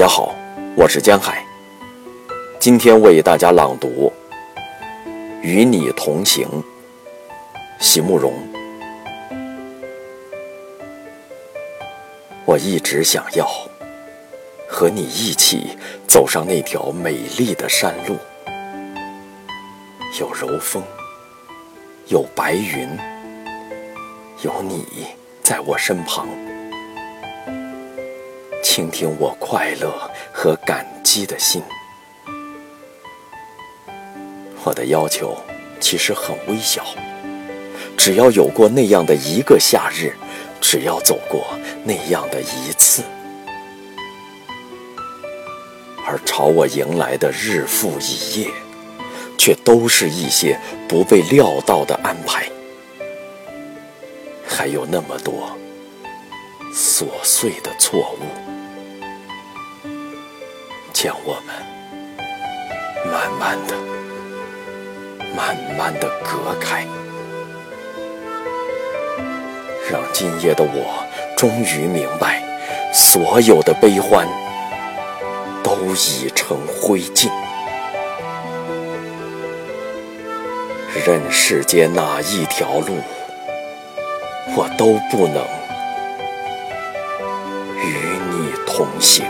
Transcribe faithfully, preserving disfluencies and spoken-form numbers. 家好，我是江海，今天为大家朗读《与你同行》，席慕容。我一直想要和你一起走上那条美丽的山路，有柔风，有白云，有你在我身旁，倾听我快乐和感激的心。我的要求其实很微小，只要有过那样的一个夏日，只要走过那样的一次。而朝我迎来的日复一夜，却都是一些不被料到的安排，还有那么多琐碎的错误，将我们慢慢的、慢慢的隔开，让今夜的我终于明白，所有的悲欢都已成灰烬。任世间哪一条路，我都不能与你同行。